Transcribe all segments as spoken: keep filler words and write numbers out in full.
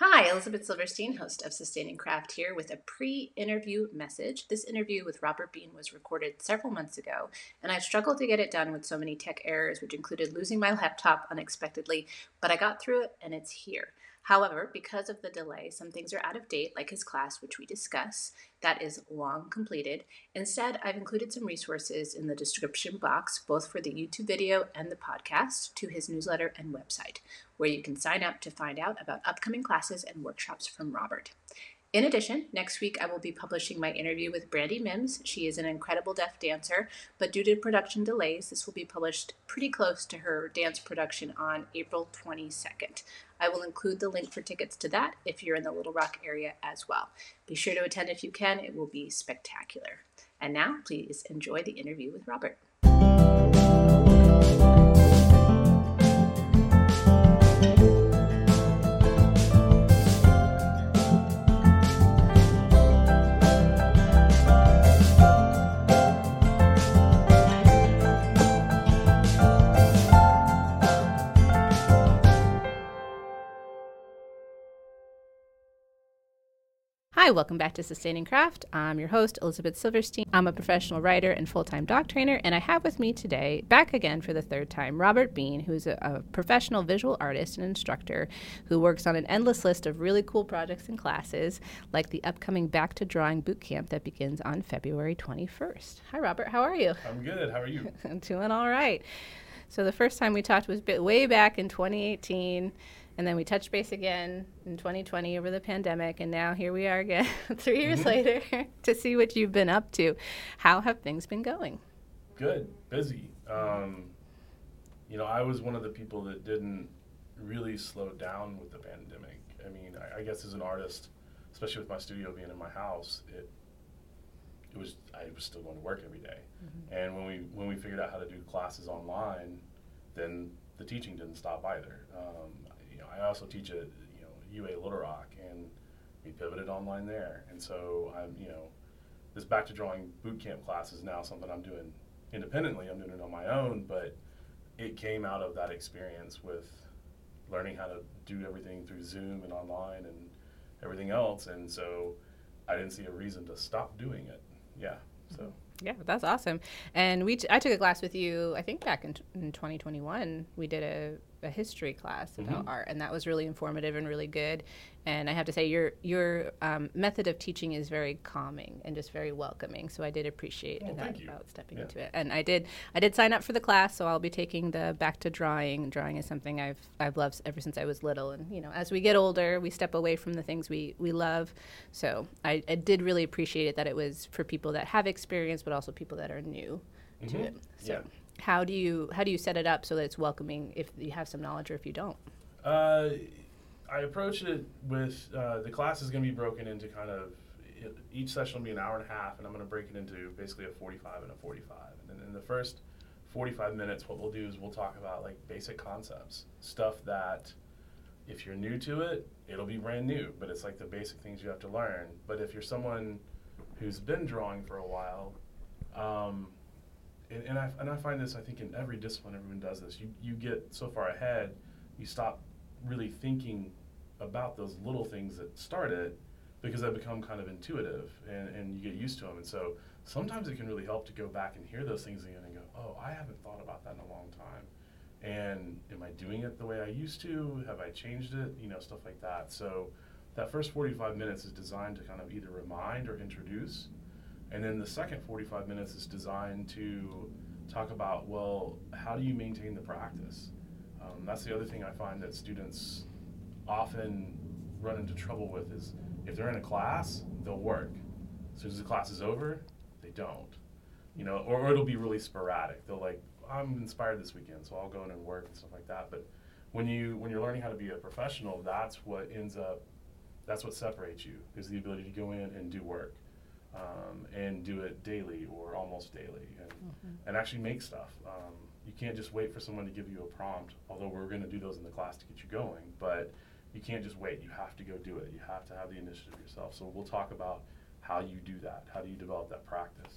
Hi, Elizabeth Silverstein, host of Sustaining Craft here with a pre-interview message. This interview with Robert Bean was recorded several months ago, and I struggled to get it done with so many tech errors, which included losing my laptop unexpectedly, but I got through it and it's here. However, because of the delay, some things are out of date, like his class, which we discuss, that is long completed. Instead, I've included some resources in the description box, both for the YouTube video and the podcast, to his newsletter and website, where you can sign up to find out about upcoming classes and workshops from Robert. In addition, next week I will be publishing my interview with Brandy Mims. She is an incredible deaf dancer, but due to production delays, this will be published pretty close to her dance production on April twenty-second. I will include the link for tickets to that if you're in the Little Rock area as well. Be sure to attend if you can. It will be spectacular. And now, please enjoy the interview with Robert. Hi, welcome back to Sustaining Craft. I'm your host, Elizabeth Silverstein. I'm a professional writer and full-time dog trainer, and I have with me today, back again for the third time, Robert Bean, who's a, a professional visual artist and instructor who works on an endless list of really cool projects and classes, like the upcoming Back to Drawing Bootcamp that begins on February twenty-first. Hi, Robert. How are you? I'm good. How are you? I'm doing all right. So the first time we talked was way back in twenty eighteen. And then we touched base again in twenty twenty over the pandemic, and now here we are again three years later to see what you've been up to. How have things been going? Good, busy. Um, you know, I was one of the people that didn't really slow down with the pandemic. I mean, I, I guess as an artist, especially with my studio being in my house, it it was I was still going to work every day. Mm-hmm. And when we when we figured out how to do classes online, then the teaching didn't stop either. Um, I also teach at you know U A Little Rock, and we pivoted online there. And so I'm you know this Back to Drawing Bootcamp class is now something I'm doing independently. I'm doing it on my own, but it came out of that experience with learning how to do everything through Zoom and online and everything else. And so I didn't see a reason to stop doing it. Yeah. So. Yeah, that's awesome. And we t- I took a class with you, I think back in, t- in twenty twenty-one, we did a, a history class about mm-hmm. art, and that was really informative and really good. And I have to say your your um, method of teaching is very calming and just very welcoming, so I did appreciate well, that about stepping yeah. into it. And I did I did sign up for the class, so I'll be taking the Back to Drawing. Drawing is something I've I've loved ever since I was little, and you know, as we get older, we step away from the things we, we love. So I, I did really appreciate it that it was for people that have experience, but also people that are new mm-hmm. to it. So yeah. how do you how do you set it up so that it's welcoming if you have some knowledge or if you don't? Uh, I approached it with uh, the class is going to be broken into kind of each session will be an hour and a half, and I'm going to break it into basically a forty-five and a forty-five. And in the first forty-five minutes, what we'll do is we'll talk about like basic concepts, stuff that if you're new to it, it'll be brand new, but it's like the basic things you have to learn. But if you're someone who's been drawing for a while. Um, and, and, I, and I find this, I think, in every discipline, everyone does this. You, you get so far ahead, you stop really thinking about those little things that started because they become kind of intuitive, and, and you get used to them. And so sometimes it can really help to go back and hear those things again and go, oh, I haven't thought about that in a long time. And am I doing it the way I used to? Have I changed it? You know, stuff like that. So that first forty-five minutes is designed to kind of either remind or introduce. And then the second forty-five minutes is designed to talk about, well, how do you maintain the practice? Um, that's the other thing I find that students often run into trouble with is if they're in a class, they'll work. As soon as the class is over, they don't. You know, or, or it'll be really sporadic. They'll like, I'm inspired this weekend, so I'll go in and work and stuff like that. But when you when you're learning how to be a professional, that's what ends up, that's what separates you, is the ability to go in and do work. Um, and do it daily or almost daily, and, mm-hmm. and actually make stuff. Um, you can't just wait for someone to give you a prompt, although we're going to do those in the class to get you going, but you can't just wait. You have to go do it. You have to have the initiative yourself. So we'll talk about how you do that. How do you develop that practice?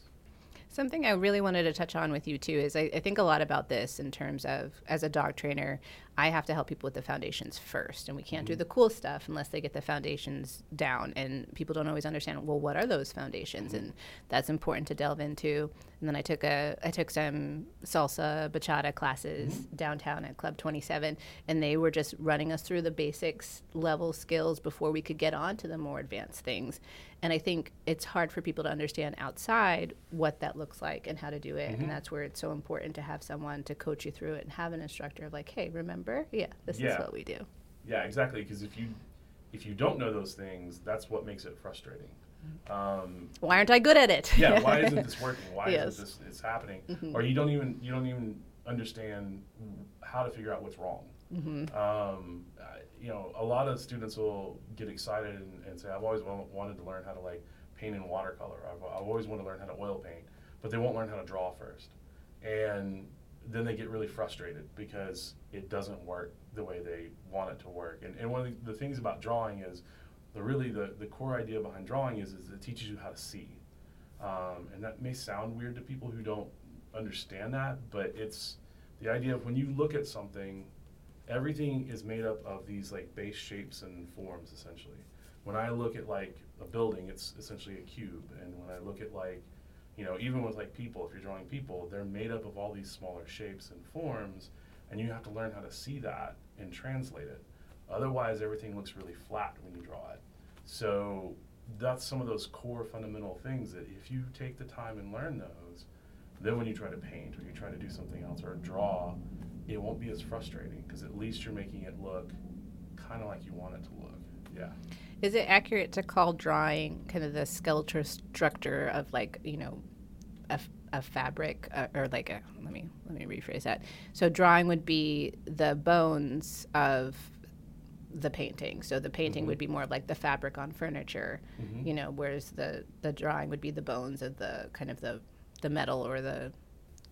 Something I really wanted to touch on with you, too, is I, I think a lot about this in terms of, as a dog trainer, I have to help people with the foundations first. And we can't mm-hmm. do the cool stuff unless they get the foundations down. And people don't always understand, well, what are those foundations? Mm-hmm. And that's important to delve into. And then I took a I took some salsa bachata classes mm-hmm. downtown at Club twenty-seven. And they were just running us through the basics level skills before we could get on to the more advanced things. And I think it's hard for people to understand outside what that looks like and how to do it. Mm-hmm. And that's where it's so important to have someone to coach you through it and have an instructor of like, hey, remember? Yeah, this yeah. is what we do. Yeah, exactly. Because if you if you don't know those things, that's what makes it frustrating. Um, why aren't I good at it? Yeah, why isn't this working? Why yes. isn't this it's happening? Mm-hmm. Or you don't even you don't even understand how to figure out what's wrong. Mm-hmm. Um, you know, a lot of students will get excited and, and say, I've always w- wanted to learn how to like paint in watercolor. I've, I've always wanted to learn how to oil paint, but they won't learn how to draw first. And then they get really frustrated because it doesn't work the way they want it to work. And, and one of the, the things about drawing is the really the, the core idea behind drawing is, is it teaches you how to see. Um, and that may sound weird to people who don't understand that, but it's the idea of when you look at something, everything is made up of these like base shapes and forms essentially. When I look at like a building, it's essentially a cube. And when I look at like, you know, even with like people, if you're drawing people, they're made up of all these smaller shapes and forms, and you have to learn how to see that and translate it. Otherwise, everything looks really flat when you draw it. So that's some of those core fundamental things that if you take the time and learn those, then when you try to paint or you try to do something else or draw, it won't be as frustrating because at least you're making it look kind of like you want it to look. Yeah. Is it accurate to call drawing kind of the skeletal structure of like, you know, a, a fabric uh, or like a, let me let me rephrase that. So drawing would be the bones of the painting. So the painting mm-hmm. would be more like the fabric on furniture, mm-hmm. you know, whereas the, the drawing would be the bones of the kind of the, the metal or the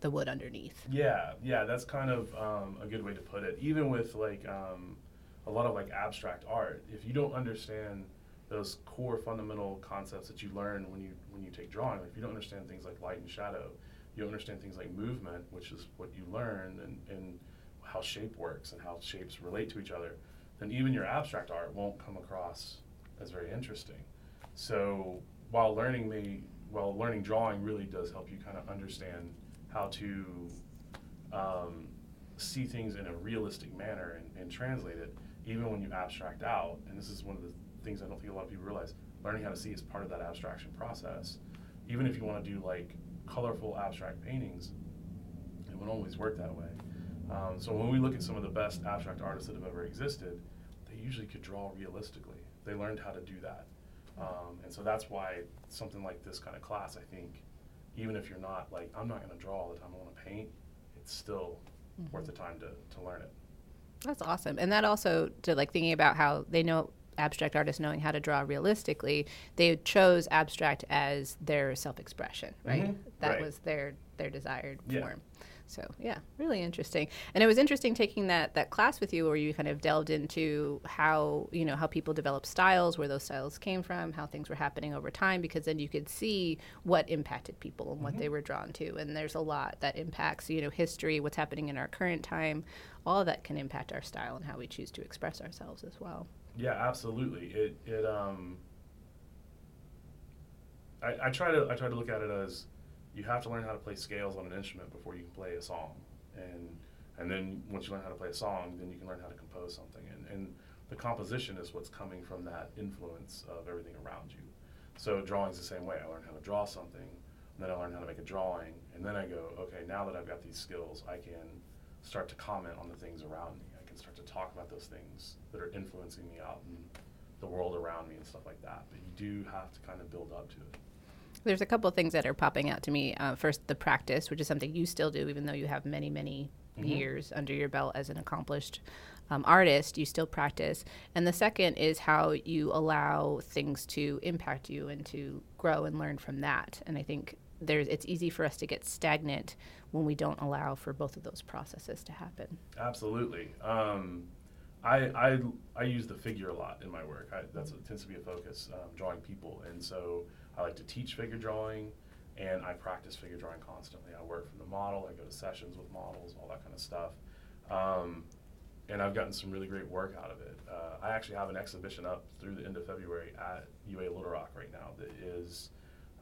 the wood underneath. Yeah, yeah, that's kind of um, a good way to put it. Even with like um, a lot of like abstract art, if you don't understand those core fundamental concepts that you learn when you when you take drawing, if you don't understand things like light and shadow, you don't understand things like movement, which is what you learn, and, and how shape works and how shapes relate to each other, then even your abstract art won't come across as very interesting. So while learning may, while learning drawing really does help you kind of understand how to um, see things in a realistic manner and, and translate it, even when you abstract out. And this is one of the things I don't think a lot of people realize. Learning how to see is part of that abstraction process. Even if you want to do like colorful abstract paintings, it won't always work that way. Um, so when we look at some of the best abstract artists that have ever existed, they usually could draw realistically. They learned how to do that. Um, and so that's why something like this kind of class, I think, even if you're not like, I'm not going to draw all the time, I want to paint, it's still mm-hmm. worth the time to, to learn it. That's awesome. And that also, to like thinking about how they know abstract artists knowing how to draw realistically, they chose abstract as their self-expression, right? Mm-hmm. That right. was their, their desired yeah. form. So yeah, really interesting. And it was interesting taking that, that class with you where you kind of delved into how, you know, how people develop styles, where those styles came from, how things were happening over time, because then you could see what impacted people and what mm-hmm. they were drawn to. And there's a lot that impacts, you know, history, what's happening in our current time, all of that can impact our style and how we choose to express ourselves as well. Yeah, absolutely. It, it, um, I, I try to, I try to look at it as, you have to learn how to play scales on an instrument before you can play a song. And and then once you learn how to play a song, then you can learn how to compose something. And, and the composition is what's coming from that influence of everything around you. So drawing's the same way. I learn how to draw something, and then I learn how to make a drawing, and then I go, okay, now that I've got these skills, I can start to comment on the things around me. I can start to talk about those things that are influencing me out in the world around me and stuff like that. But you do have to kind of build up to it. There's a couple of things that are popping out to me. Uh, first, the practice, which is something you still do, even though you have many, many mm-hmm. years under your belt as an accomplished um, artist, you still practice. And the second is how you allow things to impact you and to grow and learn from that. And I think there's it's easy for us to get stagnant when we don't allow for both of those processes to happen. Absolutely. Um, I, I, I use the figure a lot in my work. I, that's what tends to be a focus, um, drawing people. And so I like to teach figure drawing, and I practice figure drawing constantly. I work from the model, I go to sessions with models, all that kind of stuff. Um, and I've gotten some really great work out of it. Uh, I actually have an exhibition up through the end of February at U A Little Rock right now that is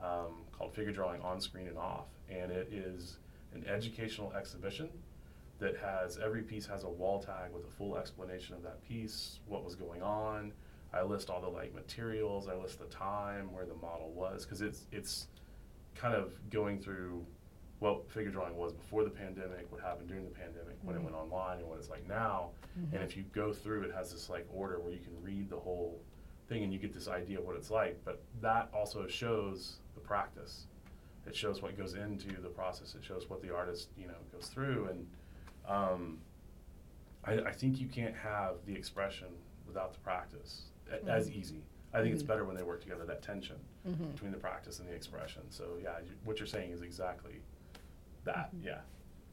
um, called Figure Drawing On Screen and Off, and it is an educational exhibition that has, every piece has a wall tag with a full explanation of that piece, what was going on. I list all the like materials, I list the time, where the model was, because it's it's kind of going through what figure drawing was before the pandemic, what happened during the pandemic, mm-hmm. when it went online, and what it's like now. Mm-hmm. And if you go through, it has this like order where you can read the whole thing and you get this idea of what it's like. But that also shows the practice. It shows what goes into the process. It shows what the artist, you know, goes through. And um, I, I think you can't have the expression without the practice mm-hmm. as easy. I think mm-hmm. it's better when they work together, that tension mm-hmm. between the practice and the expression. So yeah, what you're saying is exactly that, mm-hmm. yeah.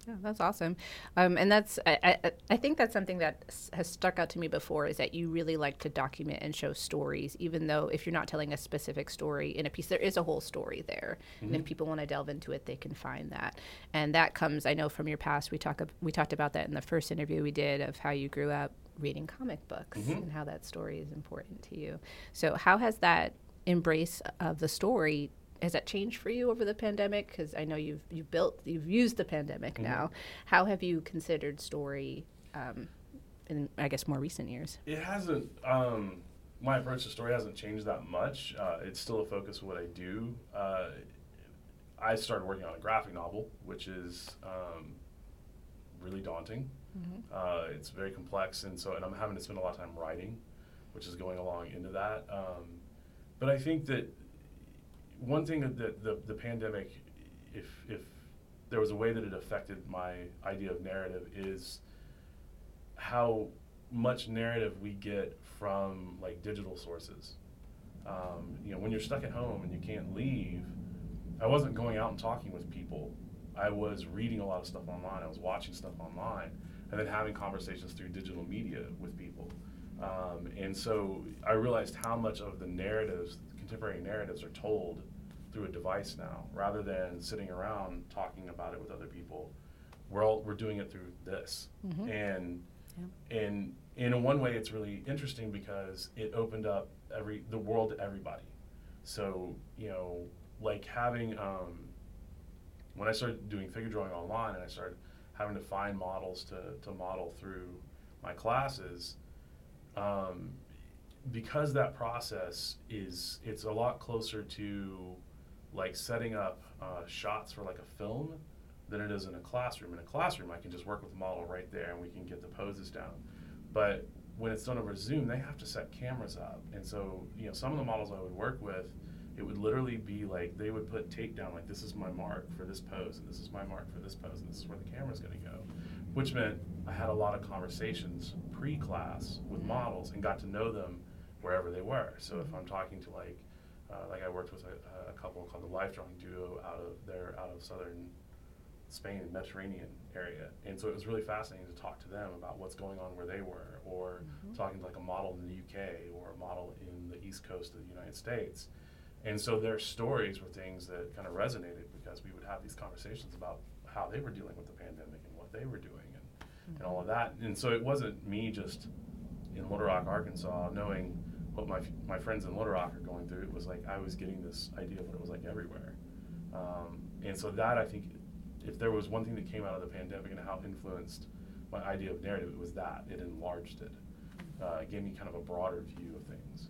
Yeah, that's awesome. Um, and that's, I, I, I think that's something that s- has stuck out to me before, is that you really like to document and show stories, even though if you're not telling a specific story in a piece, there is a whole story there. Mm-hmm. And if people want to delve into it, they can find that. And that comes, I know from your past, we talk, we talked about that in the first interview we did, of how you grew up reading comic books mm-hmm. and how that story is important to you. So how has that embrace of the story, has that changed for you over the pandemic? Because I know you've you've built, you've used the pandemic mm-hmm. now. How have you considered story um, in, I guess, more recent years? It hasn't, um, my approach to story hasn't changed that much. Uh, it's still a focus of what I do. Uh, I started working on a graphic novel, which is um, really daunting. Mm-hmm. Uh, it's very complex, and so and I'm having to spend a lot of time writing, which is going along into that. Um, but I think that one thing that the, the, the pandemic, if if there was a way that it affected my idea of narrative, is how much narrative we get from like digital sources. Um, you know, when you're stuck at home and you can't leave, I wasn't going out and talking with people. I was reading a lot of stuff online. I was watching stuff online, and then having conversations through digital media with people. Um, and so I realized how much of the narratives, contemporary narratives, are told through a device now, rather than sitting around talking about it with other people. We're all, we're doing it through this. Mm-hmm. And, yeah. and and in one way, it's really interesting because it opened up every the world to everybody. So, you know, like having, um, when I started doing figure drawing online and I started having to find models to, to model through my classes, um, because that process is, it's a lot closer to like setting up uh, shots for like a film than it is in a classroom. In a classroom, I can just work with the model right there and we can get the poses down. But when it's done over Zoom, they have to set cameras up. And so, you know, some of the models I would work with, it would literally be like, they would put tape down, like, this is my mark for this pose, and this is my mark for this pose, and this is where the camera's gonna go. Which meant I had a lot of conversations pre-class with models and got to know them wherever they were. So if I'm talking to like, uh, like I worked with a, a couple called the Life Drawing Duo out of their, out of southern Spain, Mediterranean area. And so it was really fascinating to talk to them about what's going on where they were, or mm-hmm. talking to like a model in the U K or a model in the East Coast of the United States. And so their stories were things that kind of resonated because we would have these conversations about how they were dealing with the pandemic and what they were doing and, mm-hmm. and all of that. And so it wasn't me just in Little Rock, Arkansas, knowing what my my friends in Little Rock are going through. It was like I was getting this idea of what it was like everywhere. Um, and so that, I think, if there was one thing that came out of the pandemic and how it influenced my idea of narrative, it was that. It enlarged it. Uh, it gave me kind of a broader view of things.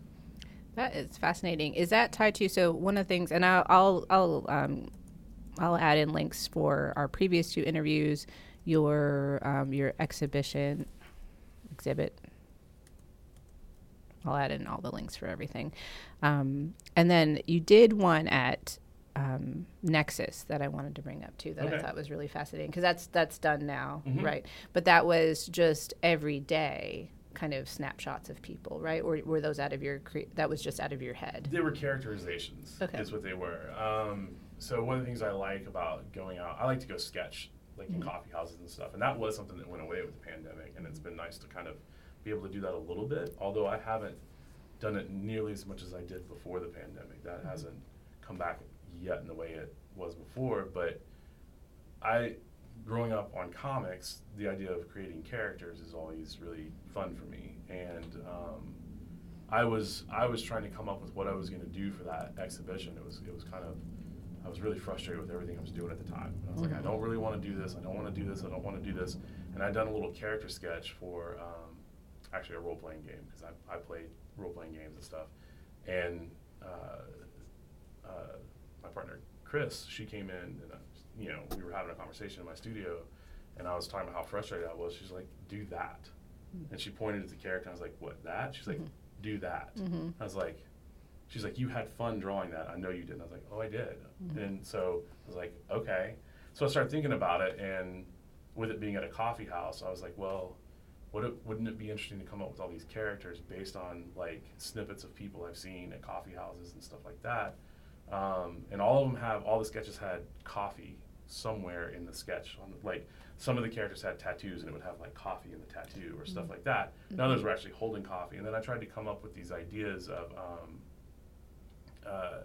That is fascinating. Is that tied to, so one of the things, and I'll I'll I'll, um, I'll add in links for our previous two interviews, your um, your exhibition, exhibit. I'll add in all the links for everything. Um, and then you did one at um, Nexus that I wanted to bring up too, that okay. I thought was really fascinating, because that's, that's done now, mm-hmm. right? But that was just every day kind of snapshots of people, right? Or were those out of your, cre- that was just out of your head? They were characterizations, okay. is what they were. Um, so one of the things I like about going out, I like to go sketch, like in mm-hmm. coffee houses and stuff. And that was something that went away with the pandemic. And it's been nice to kind of be able to do that a little bit, although I haven't done it nearly as much as I did before the pandemic. That mm-hmm. hasn't come back yet in the way it was before, but I, growing up on comics, the idea of creating characters is always really fun for me, and um, I was I was trying to come up with what I was going to do for that exhibition. It was it was kind of I was really frustrated with everything I was doing at the time. And I was mm-hmm. like, I don't really want to do this. I don't want to do this. I don't want to do this. And I'd done a little character sketch for um, actually a role playing game, because I I played role playing games and stuff, and uh, uh, my partner Chris, she came in and. I, you know, we were having a conversation in my studio, and I was talking about how frustrated I was. She's like, do that. Mm-hmm. And she pointed at the character, and I was like, what, that? She's like, mm-hmm. do that. Mm-hmm. I was like, she's like, you had fun drawing that. I know you did. And I was like, oh, I did. Mm-hmm. And so I was like, okay. So I started thinking about it, and with it being at a coffee house, I was like, well, what it, wouldn't it be interesting to come up with all these characters based on, like, snippets of people I've seen at coffee houses and stuff like that. Um, and all of them have, all the sketches had coffee somewhere in the sketch. On the, like, some of the characters had tattoos, and it would have, like, coffee in the tattoo or mm-hmm. stuff like that. Mm-hmm. And others were actually holding coffee. And then I tried to come up with these ideas of um, uh,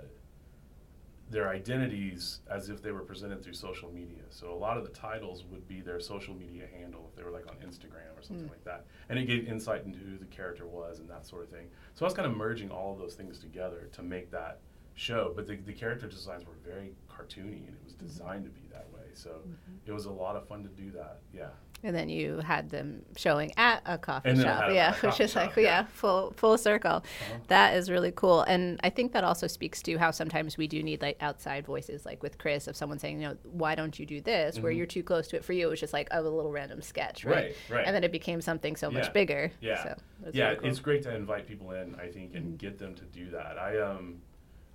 their identities as if they were presented through social media. So a lot of the titles would be their social media handle, if they were, like, on Instagram or something mm-hmm. like that. And it gave insight into who the character was and that sort of thing. So I was kind of merging all of those things together to make that show, but the, the character designs were very cartoony, and it was designed mm-hmm. to be that way, so mm-hmm. it was a lot of fun to do that. Yeah. And then you had them showing at a coffee shop, yeah, which is like, yeah, full full circle. Uh-huh. That is really cool, and I think that also speaks to how sometimes we do need, like, outside voices, like with Chris, of someone saying, you know, why don't you do this? Mm-hmm. Where you're too close to it for you, it was just like a little random sketch, right? Right, right. And then it became something so yeah. much bigger. Yeah, so yeah, really cool. It's great to invite people in, I think, and mm-hmm. get them to do that. I um.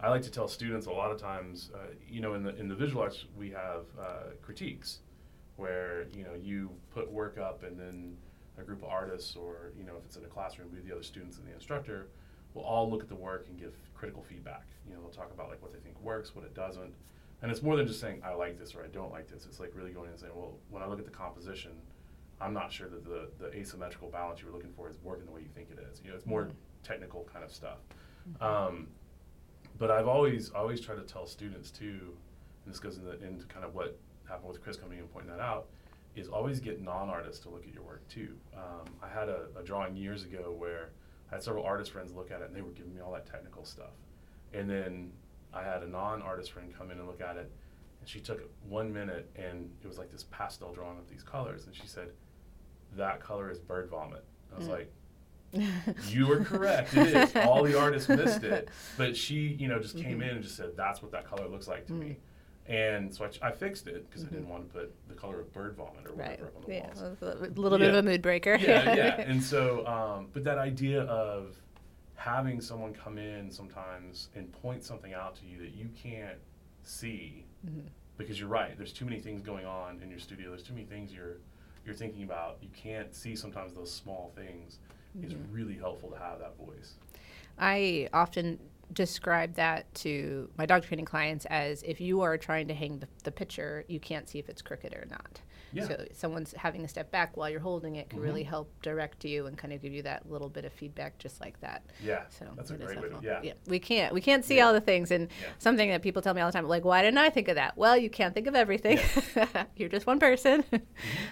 I like to tell students a lot of times, uh, you know, in the in the visual arts we have uh, critiques, where, you know, you put work up, and then a group of artists, or, you know, if it's in a classroom, with the other students and the instructor, will all look at the work and give critical feedback. You know, they'll talk about, like, what they think works, what it doesn't, and it's more than just saying I like this or I don't like this. It's like really going in and saying, well, when I look at the composition, I'm not sure that the the asymmetrical balance you were looking for is working the way you think it is. You know, it's more technical kind of stuff. Mm-hmm. Um, But I've always always tried to tell students too, and this goes in the, into kind of what happened with Chris coming in and pointing that out, is always get non-artists to look at your work too. Um, I had a, a drawing years ago where I had several artist friends look at it, and they were giving me all that technical stuff. And then I had a non-artist friend come in and look at it, and she took one minute, and it was like this pastel drawing of these colors, and she said, that color is bird vomit. I was mm. like, you were correct, it is. All the artists missed it, but she, you know, just came mm-hmm. in and just said, that's what that color looks like to mm-hmm. me. And so I, ch- I fixed it, because mm-hmm. I didn't want to put the color of bird vomit or whatever right. up on the yeah. walls. A little yeah. bit of a mood breaker. Yeah, yeah. And so, um, but that idea of having someone come in sometimes and point something out to you that you can't see, mm-hmm. because you're right, there's too many things going on in your studio, there's too many things you're you're thinking about, you can't see sometimes those small things. It's really helpful to have that voice. I often describe that to my dog training clients as, if you are trying to hang the, the picture, you can't see if it's crooked or not. Yeah. So someone's having a step back while you're holding it can mm-hmm. really help direct you and kind of give you that little bit of feedback, just like that. Yeah, so that's a great way to, yeah. yeah. We can't, we can't see yeah. all the things, and yeah. something that people tell me all the time, like, why didn't I think of that? Well, you can't think of everything. Yeah. You're just one person. Mm-hmm.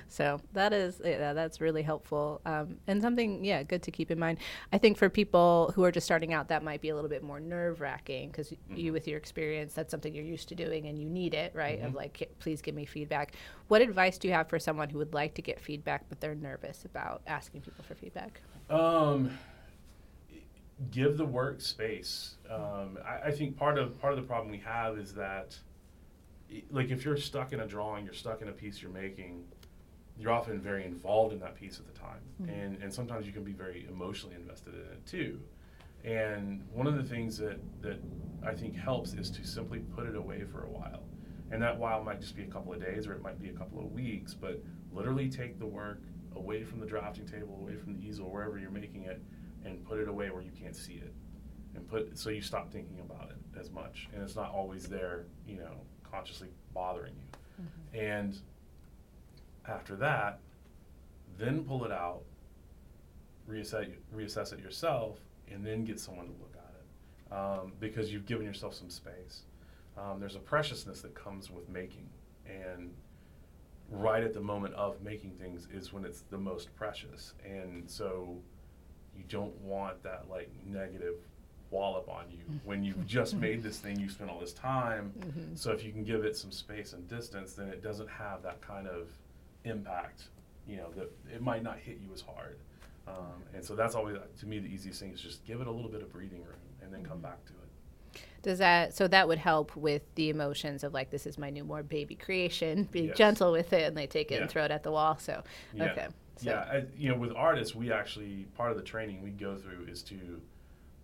So that is, yeah, that's really helpful. Um, and something, yeah, good to keep in mind. I think for people who are just starting out, that might be a little bit more nerve-wracking, because mm-hmm. you, with your experience, that's something you're used to doing, and you need it, right? Mm-hmm. Of like, please give me feedback. What advice do you have for someone who would like to get feedback but they're nervous about asking people for feedback? Um, give the work space. Um, I, I think part of part of the problem we have is that, like, if you're stuck in a drawing, you're stuck in a piece you're making, you're often very involved in that piece at the time, mm-hmm. and and sometimes you can be very emotionally invested in it too. And one of the things that that I think helps is to simply put it away for a while. And that while might just be a couple of days, or it might be a couple of weeks, but literally take the work away from the drafting table, away from the easel, wherever you're making it, and put it away where you can't see it. And put so you stop thinking about it as much, and it's not always there, you know, consciously bothering you. Mm-hmm. And after that, then pull it out, reassess, reassess it yourself, and then get someone to look at it, um, because you've given yourself some space. um, there's a preciousness that comes with making, and right at the moment of making things is when it's the most precious. And so you don't want that like negative wallop on you when you've just made this thing, you spent all this time. Mm-hmm. So if you can give it some space and distance, then it doesn't have that kind of impact, you know, that it might not hit you as hard. Um, and so that's always, to me, the easiest thing is just give it a little bit of breathing room and then mm-hmm. come back to it. Does that, so that would help with the emotions of like, this is my newborn baby creation, be yes. gentle with it, and they take it yeah. and throw it at the wall. So, yeah. okay. So. Yeah, I, you know, with artists, we actually, part of the training we go through is to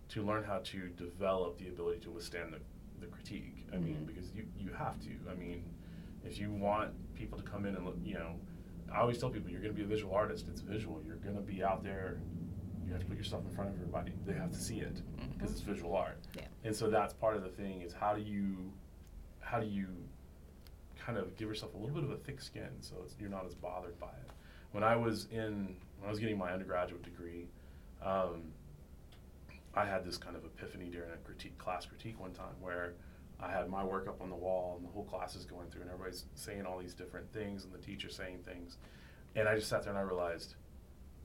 to learn how to develop the ability to withstand the, the critique. I mm-hmm. mean, because you, you have to. I mean, if you want people to come in and look, you know, I always tell people, you're going to be a visual artist. It's visual. You're going to be out there. You have to put yourself in front of everybody. They have to see it because mm-hmm. it's visual art. Yeah. And so that's part of the thing is how do you, how do you kind of give yourself a little bit of a thick skin so it's, you're not as bothered by it. When I was in, when I was getting my undergraduate degree, um, I had this kind of epiphany during a critique class critique one time where I had my work up on the wall and the whole class is going through and everybody's saying all these different things and the teacher's saying things. And I just sat there and I realized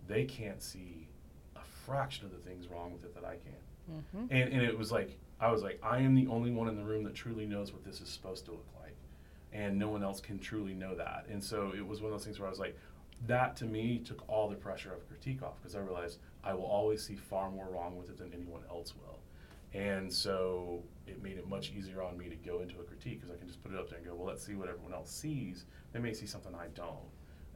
they can't see a fraction of the things wrong with it that I can. Mm-hmm. And and it was like, I was like, I am the only one in the room that truly knows what this is supposed to look like. And no one else can truly know that. And so it was one of those things where I was like, that to me took all the pressure of critique off because I realized I will always see far more wrong with it than anyone else will. And so it made it much easier on me to go into a critique because I can just put it up there and go, well, let's see what everyone else sees. They may see something I don't.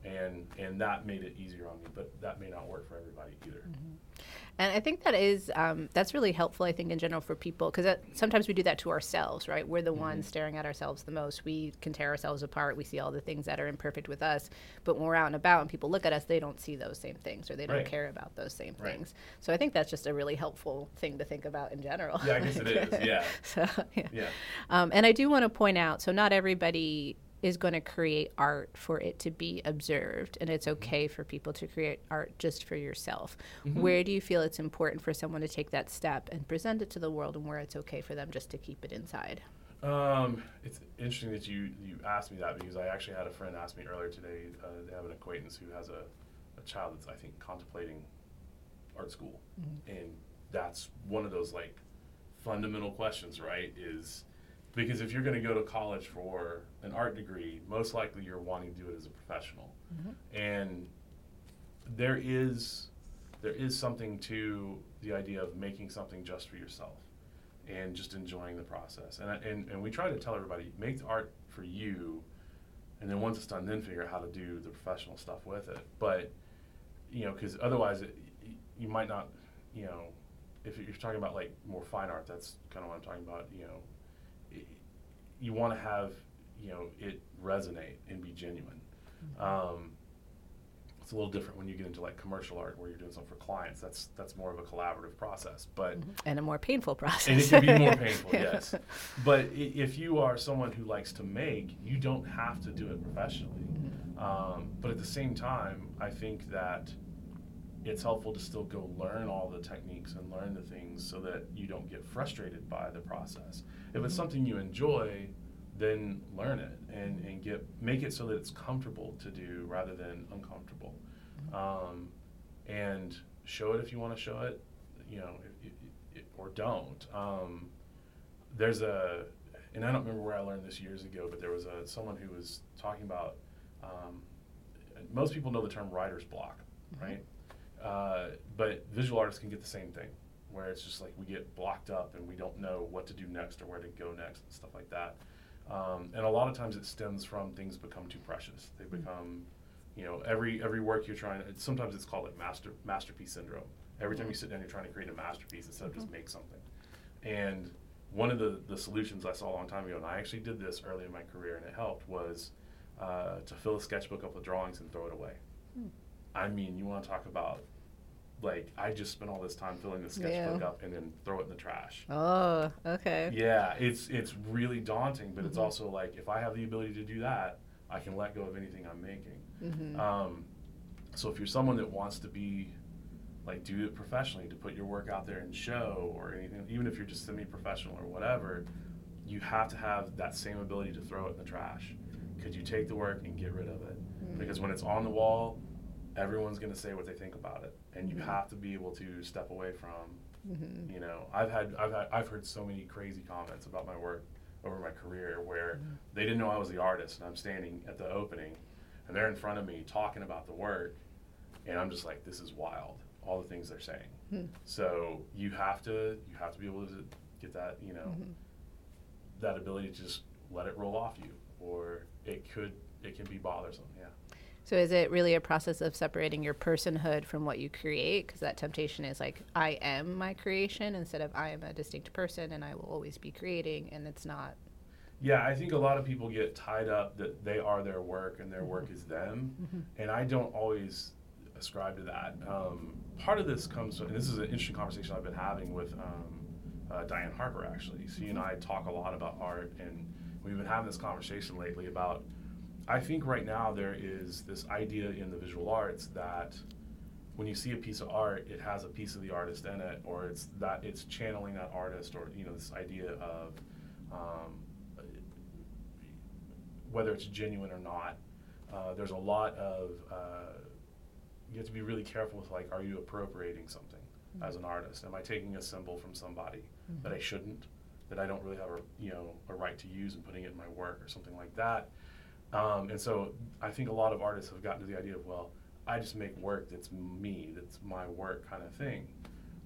And and that made it easier on me, but that may not work for everybody either. Mm-hmm. And I think that is, um, that's really helpful, I think, in general for people, because sometimes we do that to ourselves, right? We're the mm-hmm. ones staring at ourselves the most. We can tear ourselves apart. We see all the things that are imperfect with us, but when we're out and about and people look at us, they don't see those same things, or they don't right. care about those same right. things. So I think that's just a really helpful thing to think about in general. Yeah, I guess it is, yeah. So, yeah. yeah. Um, and I do want to point out, so not everybody is going to create art for it to be observed, and it's okay for people to create art just for yourself. Mm-hmm. Where do you feel it's important for someone to take that step and present it to the world, and where it's okay for them just to keep it inside? Um, it's interesting that you, you asked me that, because I actually had a friend ask me earlier today, uh, they have an acquaintance who has a, a child that's, I think, contemplating art school. Mm-hmm. And that's one of those, like, fundamental questions, right, is... Because if you're going to go to college for an art degree, most likely you're wanting to do it as a professional. Mm-hmm. And there is there is something to the idea of making something just for yourself and just enjoying the process. And, I, and and we try to tell everybody, make the art for you, and then once it's done, then figure out how to do the professional stuff with it. But, you know, because otherwise it, you might not, you know, if you're talking about, like, more fine art, that's kind of what I'm talking about, you know. You want to have, you know, it resonate and be genuine. Mm-hmm. Um, it's a little different when you get into like commercial art where you're doing something for clients. That's that's more of a collaborative process, but mm-hmm. and a more painful process. And it can be more painful, yes. But I- if you are someone who likes to make, you don't have to do it professionally. Mm-hmm. Um, but at the same time, I think that it's helpful to still go learn all the techniques and learn the things so that you don't get frustrated by the process. If it's something you enjoy, then learn it and, and get make it so that it's comfortable to do rather than uncomfortable. Um, and show it if you want to show it, you know, it, it, it, or don't. Um, there's a, and I don't remember where I learned this years ago, but there was a someone who was talking about, um, most people know the term writer's block, mm-hmm. right? Uh, but visual artists can get the same thing, where it's just like we get blocked up and we don't know what to do next or where to go next and stuff like that. Um, and a lot of times it stems from things become too precious. They become, you know, every every work you're trying, it's, sometimes it's called like master masterpiece syndrome. Every time you sit down, you're trying to create a masterpiece instead of just make something. And one of the, the solutions I saw a long time ago, and I actually did this early in my career and it helped, was uh, to fill a sketchbook up with drawings and throw it away. Mm. I mean, you want to talk about, like, I just spent all this time filling the sketchbook yeah. up and then throw it in the trash. Oh, okay. Yeah, it's it's really daunting, but mm-hmm. it's also like, if I have the ability to do that, I can let go of anything I'm making. Mm-hmm. Um, so if you're someone that wants to be, like, do it professionally, to put your work out there and show or anything, even if you're just semi-professional or whatever, you have to have that same ability to throw it in the trash. Could you take the work and get rid of it? Mm-hmm. Because when it's on the wall, everyone's going to say what they think about it, and you mm-hmm. have to be able to step away from, mm-hmm. you know, I've had, I've had, I've heard so many crazy comments about my work over my career where mm-hmm. they didn't know I was the artist, and I'm standing at the opening, and they're in front of me talking about the work, and I'm just like, this is wild, all the things they're saying. Mm-hmm. So you have to, you have to be able to get that, you know, mm-hmm. that ability to just let it roll off you, or it could, it can be bothersome, yeah. So is it really a process of separating your personhood from what you create? Because that temptation is like, I am my creation, instead of I am a distinct person and I will always be creating, and it's not. Yeah, I think a lot of people get tied up that they are their work and their mm-hmm. work is them, mm-hmm. and I don't always ascribe to that. Um, part of this comes from, and this is an interesting conversation I've been having with um, uh, Diane Harper, actually. She mm-hmm. and I talk a lot about art, and we've been having this conversation lately about, I think right now there is this idea in the visual arts that when you see a piece of art, it has a piece of the artist in it, or it's that it's channeling that artist, or you know, this idea of um, whether it's genuine or not. Uh, there's a lot of uh, you have to be really careful with, like, are you appropriating something mm-hmm. as an artist? Am I taking a symbol from somebody mm-hmm. that I shouldn't, that I don't really have a you know a right to use, and putting it in my work or something like that? Um, and so I think a lot of artists have gotten to the idea of, well, I just make work that's me, that's my work kind of thing.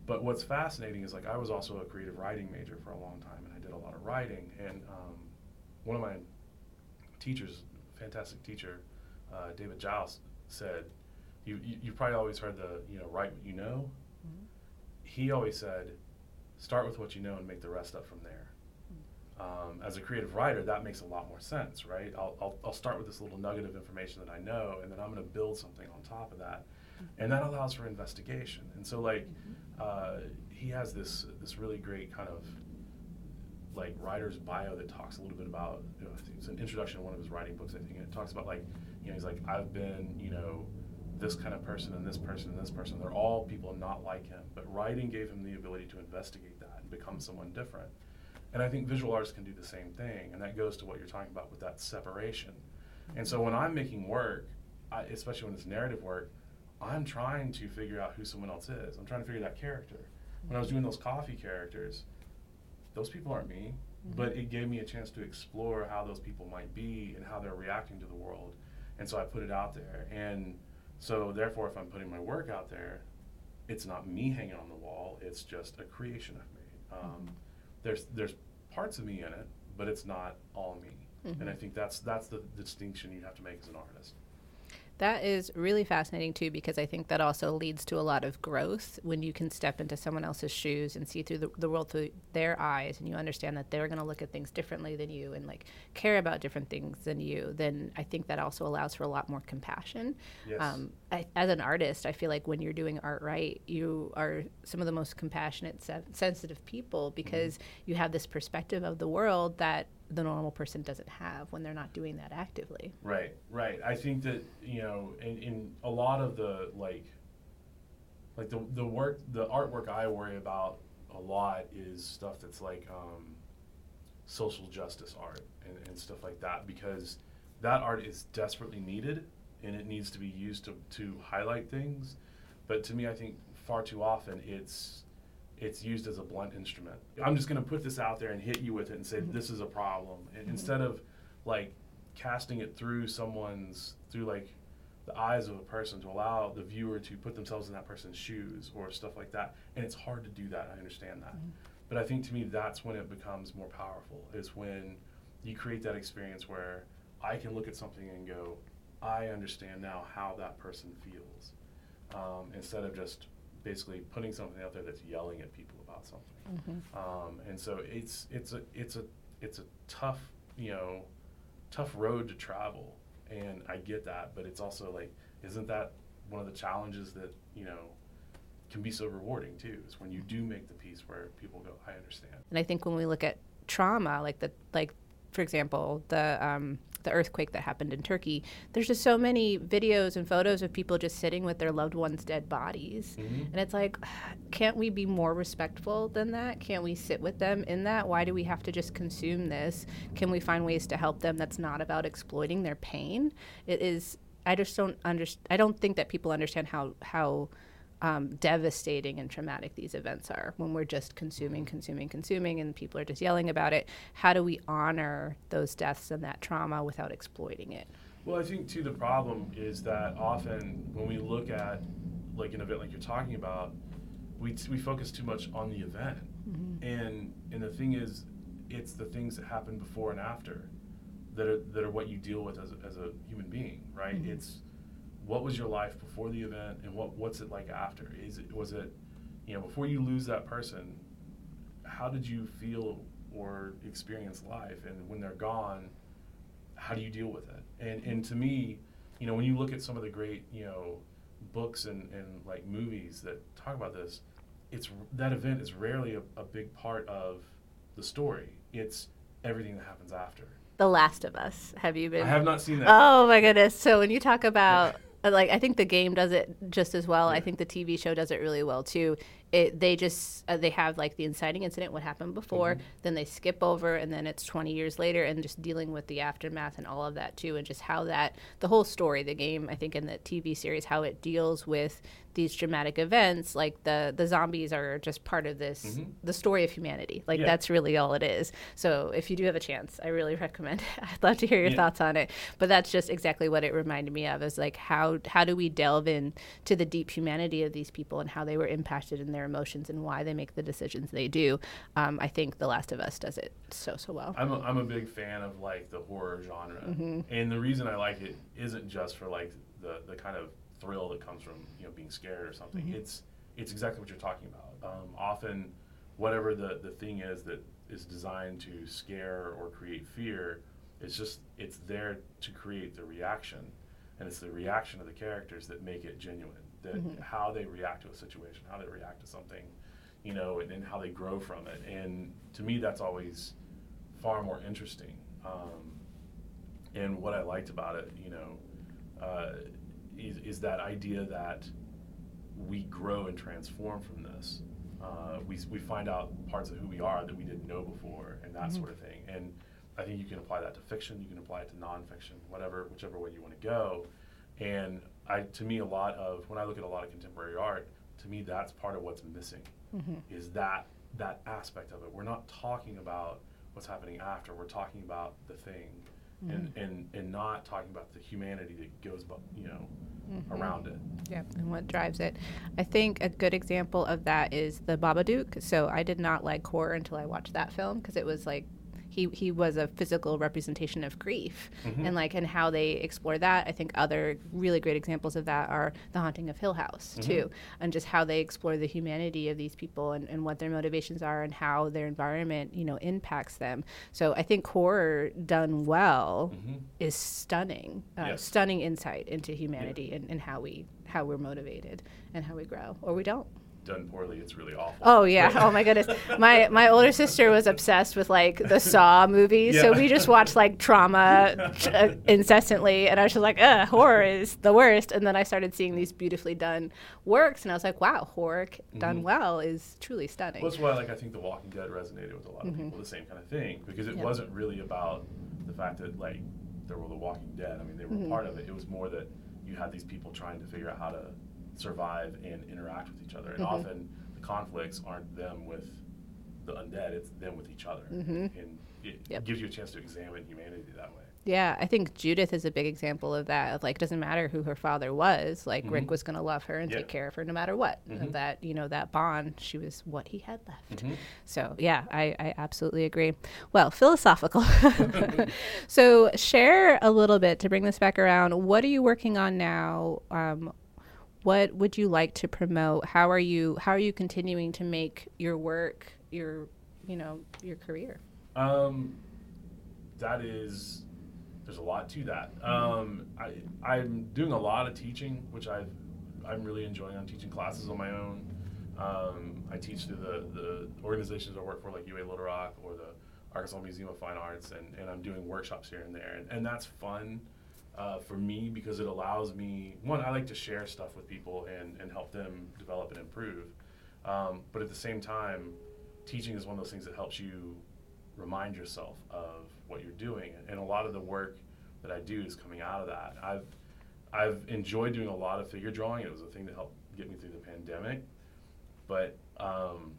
But what's fascinating is, like, I was also a creative writing major for a long time, and I did a lot of writing. And um, one of my teachers, fantastic teacher, uh, David Giles, said, you, you, you've probably always heard the, you know, write what you know. Mm-hmm. He always said, start with what you know and make the rest up from there. Um, as a creative writer, that makes a lot more sense, right? I'll, I'll, I'll start with this little nugget of information that I know, and then I'm going to build something on top of that. Mm-hmm. And that allows for investigation. And so, like, mm-hmm. uh, he has this this really great kind of, like, writer's bio that talks a little bit about, you know, I think it's an introduction to one of his writing books, I think, and it talks about, like, you know, he's like, I've been, you know, this kind of person and this person and this person. They're all people not like him. But writing gave him the ability to investigate that and become someone different. And I think visual artists can do the same thing, and that goes to what you're talking about with that separation. And so when I'm making work, I, especially when it's narrative work, I'm trying to figure out who someone else is. I'm trying to figure that character. When I was doing those coffee characters, those people aren't me, mm-hmm. but it gave me a chance to explore how those people might be and how they're reacting to the world. And so I put it out there. And so therefore, if I'm putting my work out there, it's not me hanging on the wall, it's just a creation I've made. Um, mm-hmm. There's there's parts of me in it, but it's not all me. Mm-hmm. And I think that's that's the, the distinction you have to make as an artist. That is really fascinating, too, because I think that also leads to a lot of growth when you can step into someone else's shoes and see through the, the world through their eyes, and you understand that they're going to look at things differently than you and, like, care about different things than you. Then I think that also allows for a lot more compassion. Yes. Um, I, as an artist, I feel like when you're doing art right, you are some of the most compassionate, se- sensitive people, because mm-hmm. you have this perspective of the world that the normal person doesn't have when they're not doing that actively. Right, right. I think that, you know, in, in a lot of the, like, like the the work, the artwork I worry about a lot is stuff that's like um, social justice art and, and stuff like that, because that art is desperately needed and it needs to be used to, to highlight things. But to me, I think far too often it's it's used as a blunt instrument. I'm just going to put this out there and hit you with it and say, mm-hmm. this is a problem. And mm-hmm. instead of, like, casting it through someone's, through, like, the eyes of a person, to allow the viewer to put themselves in that person's shoes or stuff like that. And it's hard to do that. I understand that. Mm-hmm. But I think, to me, that's when it becomes more powerful, is when you create that experience where I can look at something and go, I understand now how that person feels, um, instead of just basically putting something out there that's yelling at people about something. Mm-hmm. Um, and so it's it's a it's a it's a tough you know tough road to travel, and I get that, but it's also, like, isn't that one of the challenges that, you know, can be so rewarding too, is when you do make the piece where people go, I understand. And I think when we look at trauma, like the like for example the um, the earthquake that happened in Turkey, there's just so many videos and photos of people just sitting with their loved ones' dead bodies. Mm-hmm. And it's like, can't we be more respectful than that? Can't we sit with them in that? Why do we have to just consume this? Can we find ways to help them that's not about exploiting their pain? It is, I just don't understand, I don't think that people understand how, how, Um, devastating and traumatic these events are when we're just consuming, consuming, consuming, and people are just yelling about it. How do we honor those deaths and that trauma without exploiting it? Well, I think, too, the problem is that often when we look at, like, an event like you're talking about, we t- we focus too much on the event. Mm-hmm. And and the thing is, it's the things that happen before and after that are, that are what you deal with as a, as a human being, right? Mm-hmm. It's what was your life before the event, and what what's it like after? Is it, was it, you know, before you lose that person, how did you feel or experience life? And when they're gone, how do you deal with it? And and to me, you know, when you look at some of the great, you know, books and, and like movies that talk about this, it's that event is rarely a, a big part of the story. It's everything that happens after. The Last of Us. Have you been? I have not seen that. Oh my goodness. So when you talk about like, I think the game does it just as well. Yeah. I think the T V show does it really well too. It, they just uh, they have like the inciting incident, what happened before, mm-hmm. then they skip over, and then it's twenty years later, and just dealing with the aftermath and all of that too, and just how that the whole story, the game, I think, in the T V series, how it deals with these dramatic events, like the the zombies are just part of this, mm-hmm. the story of humanity. Like yeah. that's really all it is. So if you do have a chance, I really recommend it. I'd love to hear your yeah. thoughts on it. But that's just exactly what it reminded me of, is like how how do we delve in to the deep humanity of these people and how they were impacted in their emotions and why they make the decisions they do. Um, I think The Last of Us does it so, so well. I'm a, I'm a big fan of like the horror genre. Mm-hmm. And the reason I like it isn't just for like the, the kind of thrill that comes from, you know, being scared or something. Mm-hmm. It's it's exactly what you're talking about. Um, often whatever the, the thing is that is designed to scare or create fear, it's just, it's there to create the reaction. And it's the reaction of the characters that make it genuine. That mm-hmm. how they react to a situation, how they react to something, you know, and, and how they grow from it. And to me, that's always far more interesting. Um, and what I liked about it, you know, uh, is, is that idea that we grow and transform from this. Uh, we we find out parts of who we are that we didn't know before, and that mm-hmm. sort of thing. And I think you can apply that to fiction, you can apply it to nonfiction, whatever, whichever way you want to go. And I, to me, a lot of, when I look at a lot of contemporary art, to me, that's part of what's missing, mm-hmm. is that that aspect of it. We're not talking about what's happening after. We're talking about the thing, mm-hmm. and, and, and not talking about the humanity that goes, you know, mm-hmm. around it. Yeah, and what drives it. I think a good example of that is the Babadook. So I did not like horror until I watched that film, because it was like, He he was a physical representation of grief, mm-hmm. and like and how they explore that. I think other really great examples of that are The Haunting of Hill House, mm-hmm. too, and just how they explore the humanity of these people and, and what their motivations are and how their environment, you know, impacts them. So I think horror done well mm-hmm. is stunning, uh, yes. stunning insight into humanity yeah. and, and how we how we're motivated and how we grow or we don't. Done poorly, it's really awful. Oh yeah, right. Oh my goodness. My my older sister was obsessed with like the Saw movies, yeah. so we just watched like trauma uh, incessantly, and I was just like, ugh, horror is the worst. And then I started seeing these beautifully done works, and I was like, wow, horror done mm-hmm. well is truly stunning. Well, that's why like I think The Walking Dead resonated with a lot of mm-hmm. people, the same kind of thing, because it yep. wasn't really about the fact that like there were The Walking Dead. I mean, they were mm-hmm. part of it. It was more that you had these people trying to figure out how to survive and interact with each other, and mm-hmm. often the conflicts aren't them with the undead, it's them with each other, mm-hmm. and it yep. gives you a chance to examine humanity that way. Yeah, I think Judith is a big example of that. Of like, it doesn't matter who her father was, like mm-hmm. Rick was going to love her and yeah. take care of her no matter what. Mm-hmm. And that, you know, that bond, she was what he had left. Mm-hmm. So yeah, I, I absolutely agree. Well, philosophical. So share a little bit to bring this back around. What are you working on now? Um, What would you like to promote? How are you how are you continuing to make your work, your, you know, your career? Um, that is, there's a lot to that. Um, I, I'm doing a lot of teaching, which I've, I'm really enjoying. I'm teaching classes on my own. Um, I teach through the, the organizations I work for, like U A Little Rock or the Arkansas Museum of Fine Arts, and, and I'm doing workshops here and there. And, and that's fun uh, for me because it allows me, one, I like to share stuff with people and, and help them develop and improve. Um, but at the same time, teaching is one of those things that helps you remind yourself of what you're doing. And a lot of the work that I do is coming out of that. I've I've enjoyed doing a lot of figure drawing. It was a thing that helped get me through the pandemic. But um,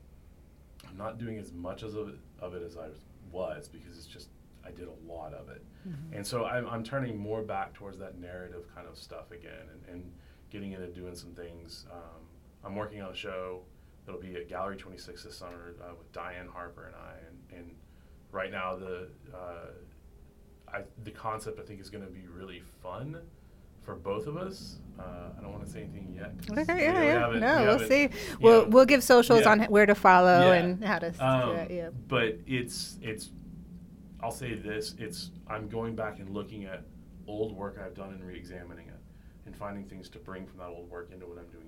I'm not doing as much as of, of it as I was because it's just, I did a lot of it. Mm-hmm. And so I'm, I'm turning more back towards that narrative kind of stuff again and, and getting into doing some things. Um, I'm working on a show that'll be at Gallery twenty-six this summer uh, with Diane Harper and I. And, and right now the uh, I, the concept I think is going to be really fun for both of us. Uh, I don't want to say anything yet. Okay, yeah, yeah. We no, we we'll see. We'll know, we'll give socials yeah. on where to follow yeah. and how to um, do it. Yeah. But it's it's. I'll say this: it's I'm going back and looking at old work I've done and re-examining it, and finding things to bring from that old work into what I'm doing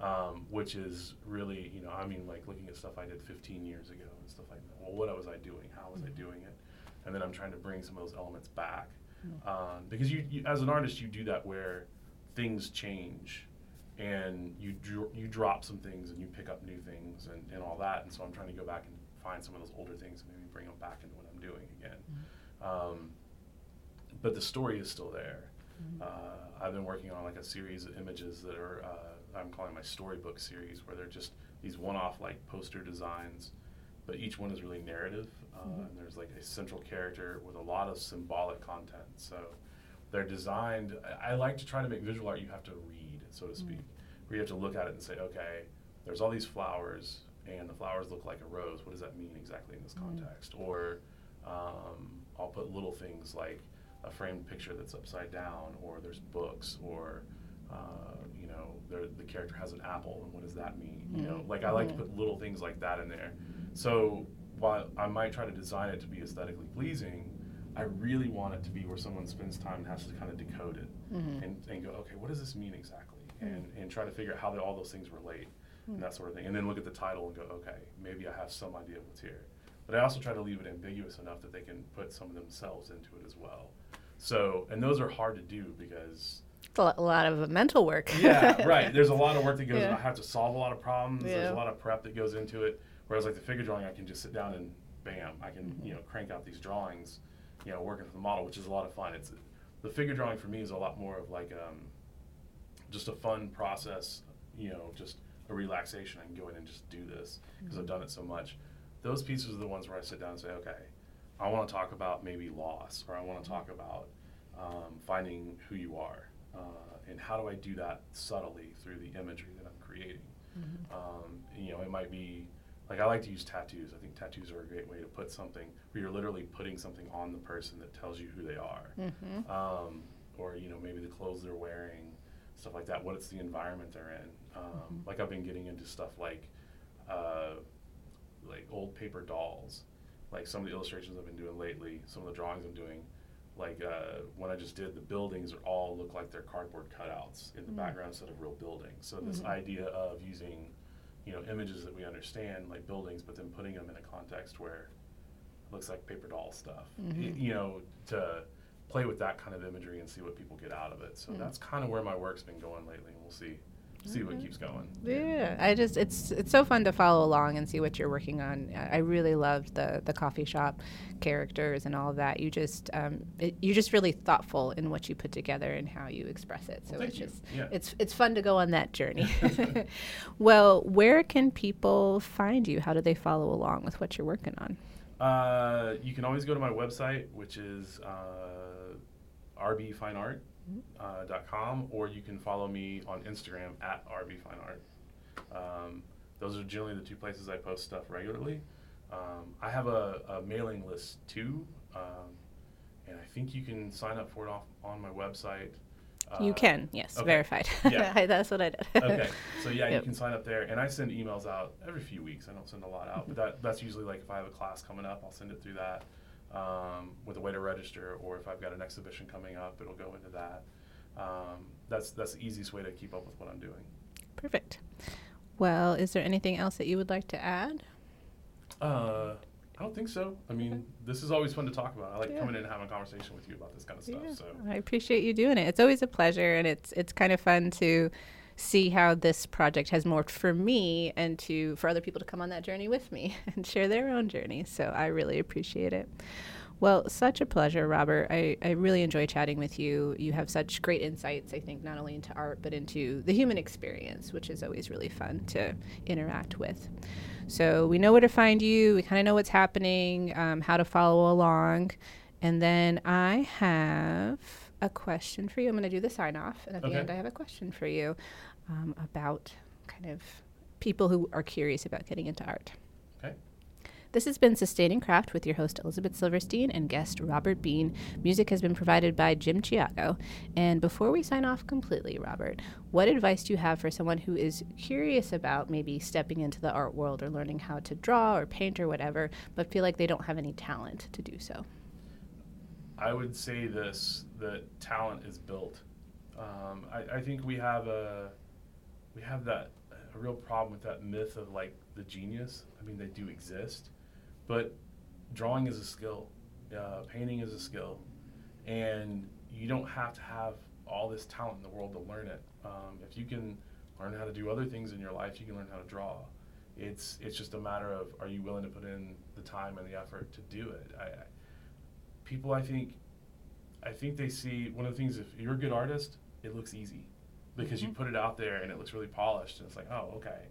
now, um, which is really you know I mean like looking at stuff I did fifteen years ago and stuff like that. Well, what was I doing? How was mm-hmm. I doing it? And then I'm trying to bring some of those elements back. Um, because you, you, as an artist, you do that where things change, and you dro- you drop some things and you pick up new things and, and all that. And so I'm trying to go back and find some of those older things and maybe bring them back into what I'm doing again. Mm-hmm. Um, but the story is still there. Mm-hmm. Uh, I've been working on like a series of images that are uh, I'm calling my storybook series, where they're just these one-off like poster designs. But each one is really narrative, uh, mm-hmm. and there's like a central character with a lot of symbolic content. So they're designed, I, I like to try to make visual art you have to read, so to speak, mm-hmm. where you have to look at it and say, okay, there's all these flowers, and the flowers look like a rose. What does that mean exactly in this mm-hmm. context? Or um, I'll put little things like a framed picture that's upside down, or there's books, or uh, you know, the character has an apple, and what does that mean? Mm-hmm. You know, like I like yeah. to put little things like that in there. So while I might try to design it to be aesthetically pleasing, I really want it to be where someone spends time and has to kind of decode it mm-hmm. and, and go, okay, what does this mean exactly? Mm-hmm. And and try to figure out how they, all those things relate mm-hmm. and that sort of thing. And then look at the title and go, okay, maybe I have some idea of what's here. But I also try to leave it ambiguous enough that they can put some of themselves into it as well. So, and those are hard to do because... It's a lot of mental work. Yeah, right. There's a lot of work that goes yeah. in. I have to solve a lot of problems. Yeah. There's a lot of prep that goes into it. Whereas like the figure drawing, I can just sit down and bam, I can you know crank out these drawings, you know, working for the model, which is a lot of fun. It's the figure drawing for me is a lot more of like um, just a fun process, you know, just a relaxation. I can go in and just do this because I've done it so much. Those pieces are the ones where I sit down and say, okay, I want to talk about maybe loss, or I want to talk about um, finding who you are, uh, and how do I do that subtly through the imagery that I'm creating. Mm-hmm. Um, you know, it might be. Like, I like to use tattoos. I think tattoos are a great way to put something where you're literally putting something on the person that tells you who they are. Mm-hmm. Um, or, you know, maybe the clothes they're wearing, stuff like that, what it's the environment they're in. Um, mm-hmm. Like, I've been getting into stuff like uh, like old paper dolls. Like, some of the illustrations I've been doing lately, some of the drawings I'm doing, like uh, when I just did, the buildings are all look like they're cardboard cutouts in the mm-hmm. background instead of real buildings. So mm-hmm. this idea of using... you know, images that we understand, like buildings, but then putting them in a context where it looks like paper doll stuff, mm-hmm. it, you know, to play with that kind of imagery and see what people get out of it. So mm-hmm. that's kind of where my work's been going lately, and we'll see see mm-hmm. what keeps going. Yeah, I just, it's it's so fun to follow along and see what you're working on. I really loved the, the coffee shop characters and all of that. You just, um, it, you're just really thoughtful in what you put together and how you express it. So well, it's just, yeah. it's it's fun to go on that journey. Well, where can people find you? How do they follow along with what you're working on? Uh, you can always go to my website, which is uh, r b fine art dot com. Uh, dot com, or you can follow me on Instagram at r v fine art. Um, those are generally the two places I post stuff regularly. Um, I have a, a mailing list too, um, and I think you can sign up for it off on my website. Uh, you can, yes, okay. Verified. Yeah. That's what I did. Okay, so yeah, yep. You can sign up there, and I send emails out every few weeks. I don't send a lot out, but that, that's usually like if I have a class coming up, I'll send it through that. Um, with a way to register, or if I've got an exhibition coming up, it'll go into that. Um, that's that's the easiest way to keep up with what I'm doing. Perfect. Well, is there anything else that you would like to add? Uh, I don't think so. think so. I mean, okay. This is always fun to talk about. I like yeah. coming in and having a conversation with you about this kind of stuff. Yeah. So I appreciate you doing it. It's always a pleasure, and it's it's kind of fun to see how this project has morphed for me and to for other people to come on that journey with me and share their own journey. So I really appreciate it. Well, such a pleasure, Robert. I, I really enjoy chatting with you. You have such great insights, I think, not only into art, but into the human experience, which is always really fun to interact with. So we know where to find you. We kind of know what's happening, um, how to follow along. And then I have a question for you. I'm going to do the sign off. And at okay. the end, I have a question for you um, about kind of people who are curious about getting into art. Okay. This has been Sustaining Craft with your host, Elizabeth Silverstein, and guest, Robert Bean. Music has been provided by Jim Chiago. And before we sign off completely, Robert, what advice do you have for someone who is curious about maybe stepping into the art world or learning how to draw or paint or whatever, but feel like they don't have any talent to do so? I would say this, that talent is built. Um, I, I think we have a, we have that a real problem with that myth of like the genius. I mean, they do exist. But drawing is a skill, uh, painting is a skill, and you don't have to have all this talent in the world to learn it. Um, if you can learn how to do other things in your life, you can learn how to draw. It's it's just a matter of, are you willing to put in the time and the effort to do it? I, I, people, I think, I think they see, one of the things, if you're a good artist, it looks easy because mm-hmm. you put it out there and it looks really polished, and it's like, oh, okay.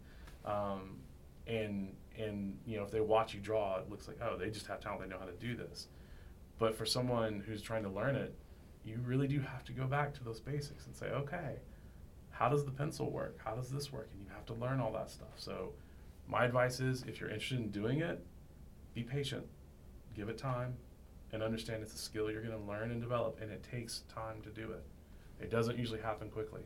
Um, and And, you know, if they watch you draw, it looks like, oh, they just have talent. They know how to do this. But for someone who's trying to learn it, you really do have to go back to those basics and say, okay, how does the pencil work? How does this work? And you have to learn all that stuff. So my advice is, if you're interested in doing it, be patient, give it time, and understand it's a skill you're going to learn and develop, and it takes time to do it. It doesn't usually happen quickly.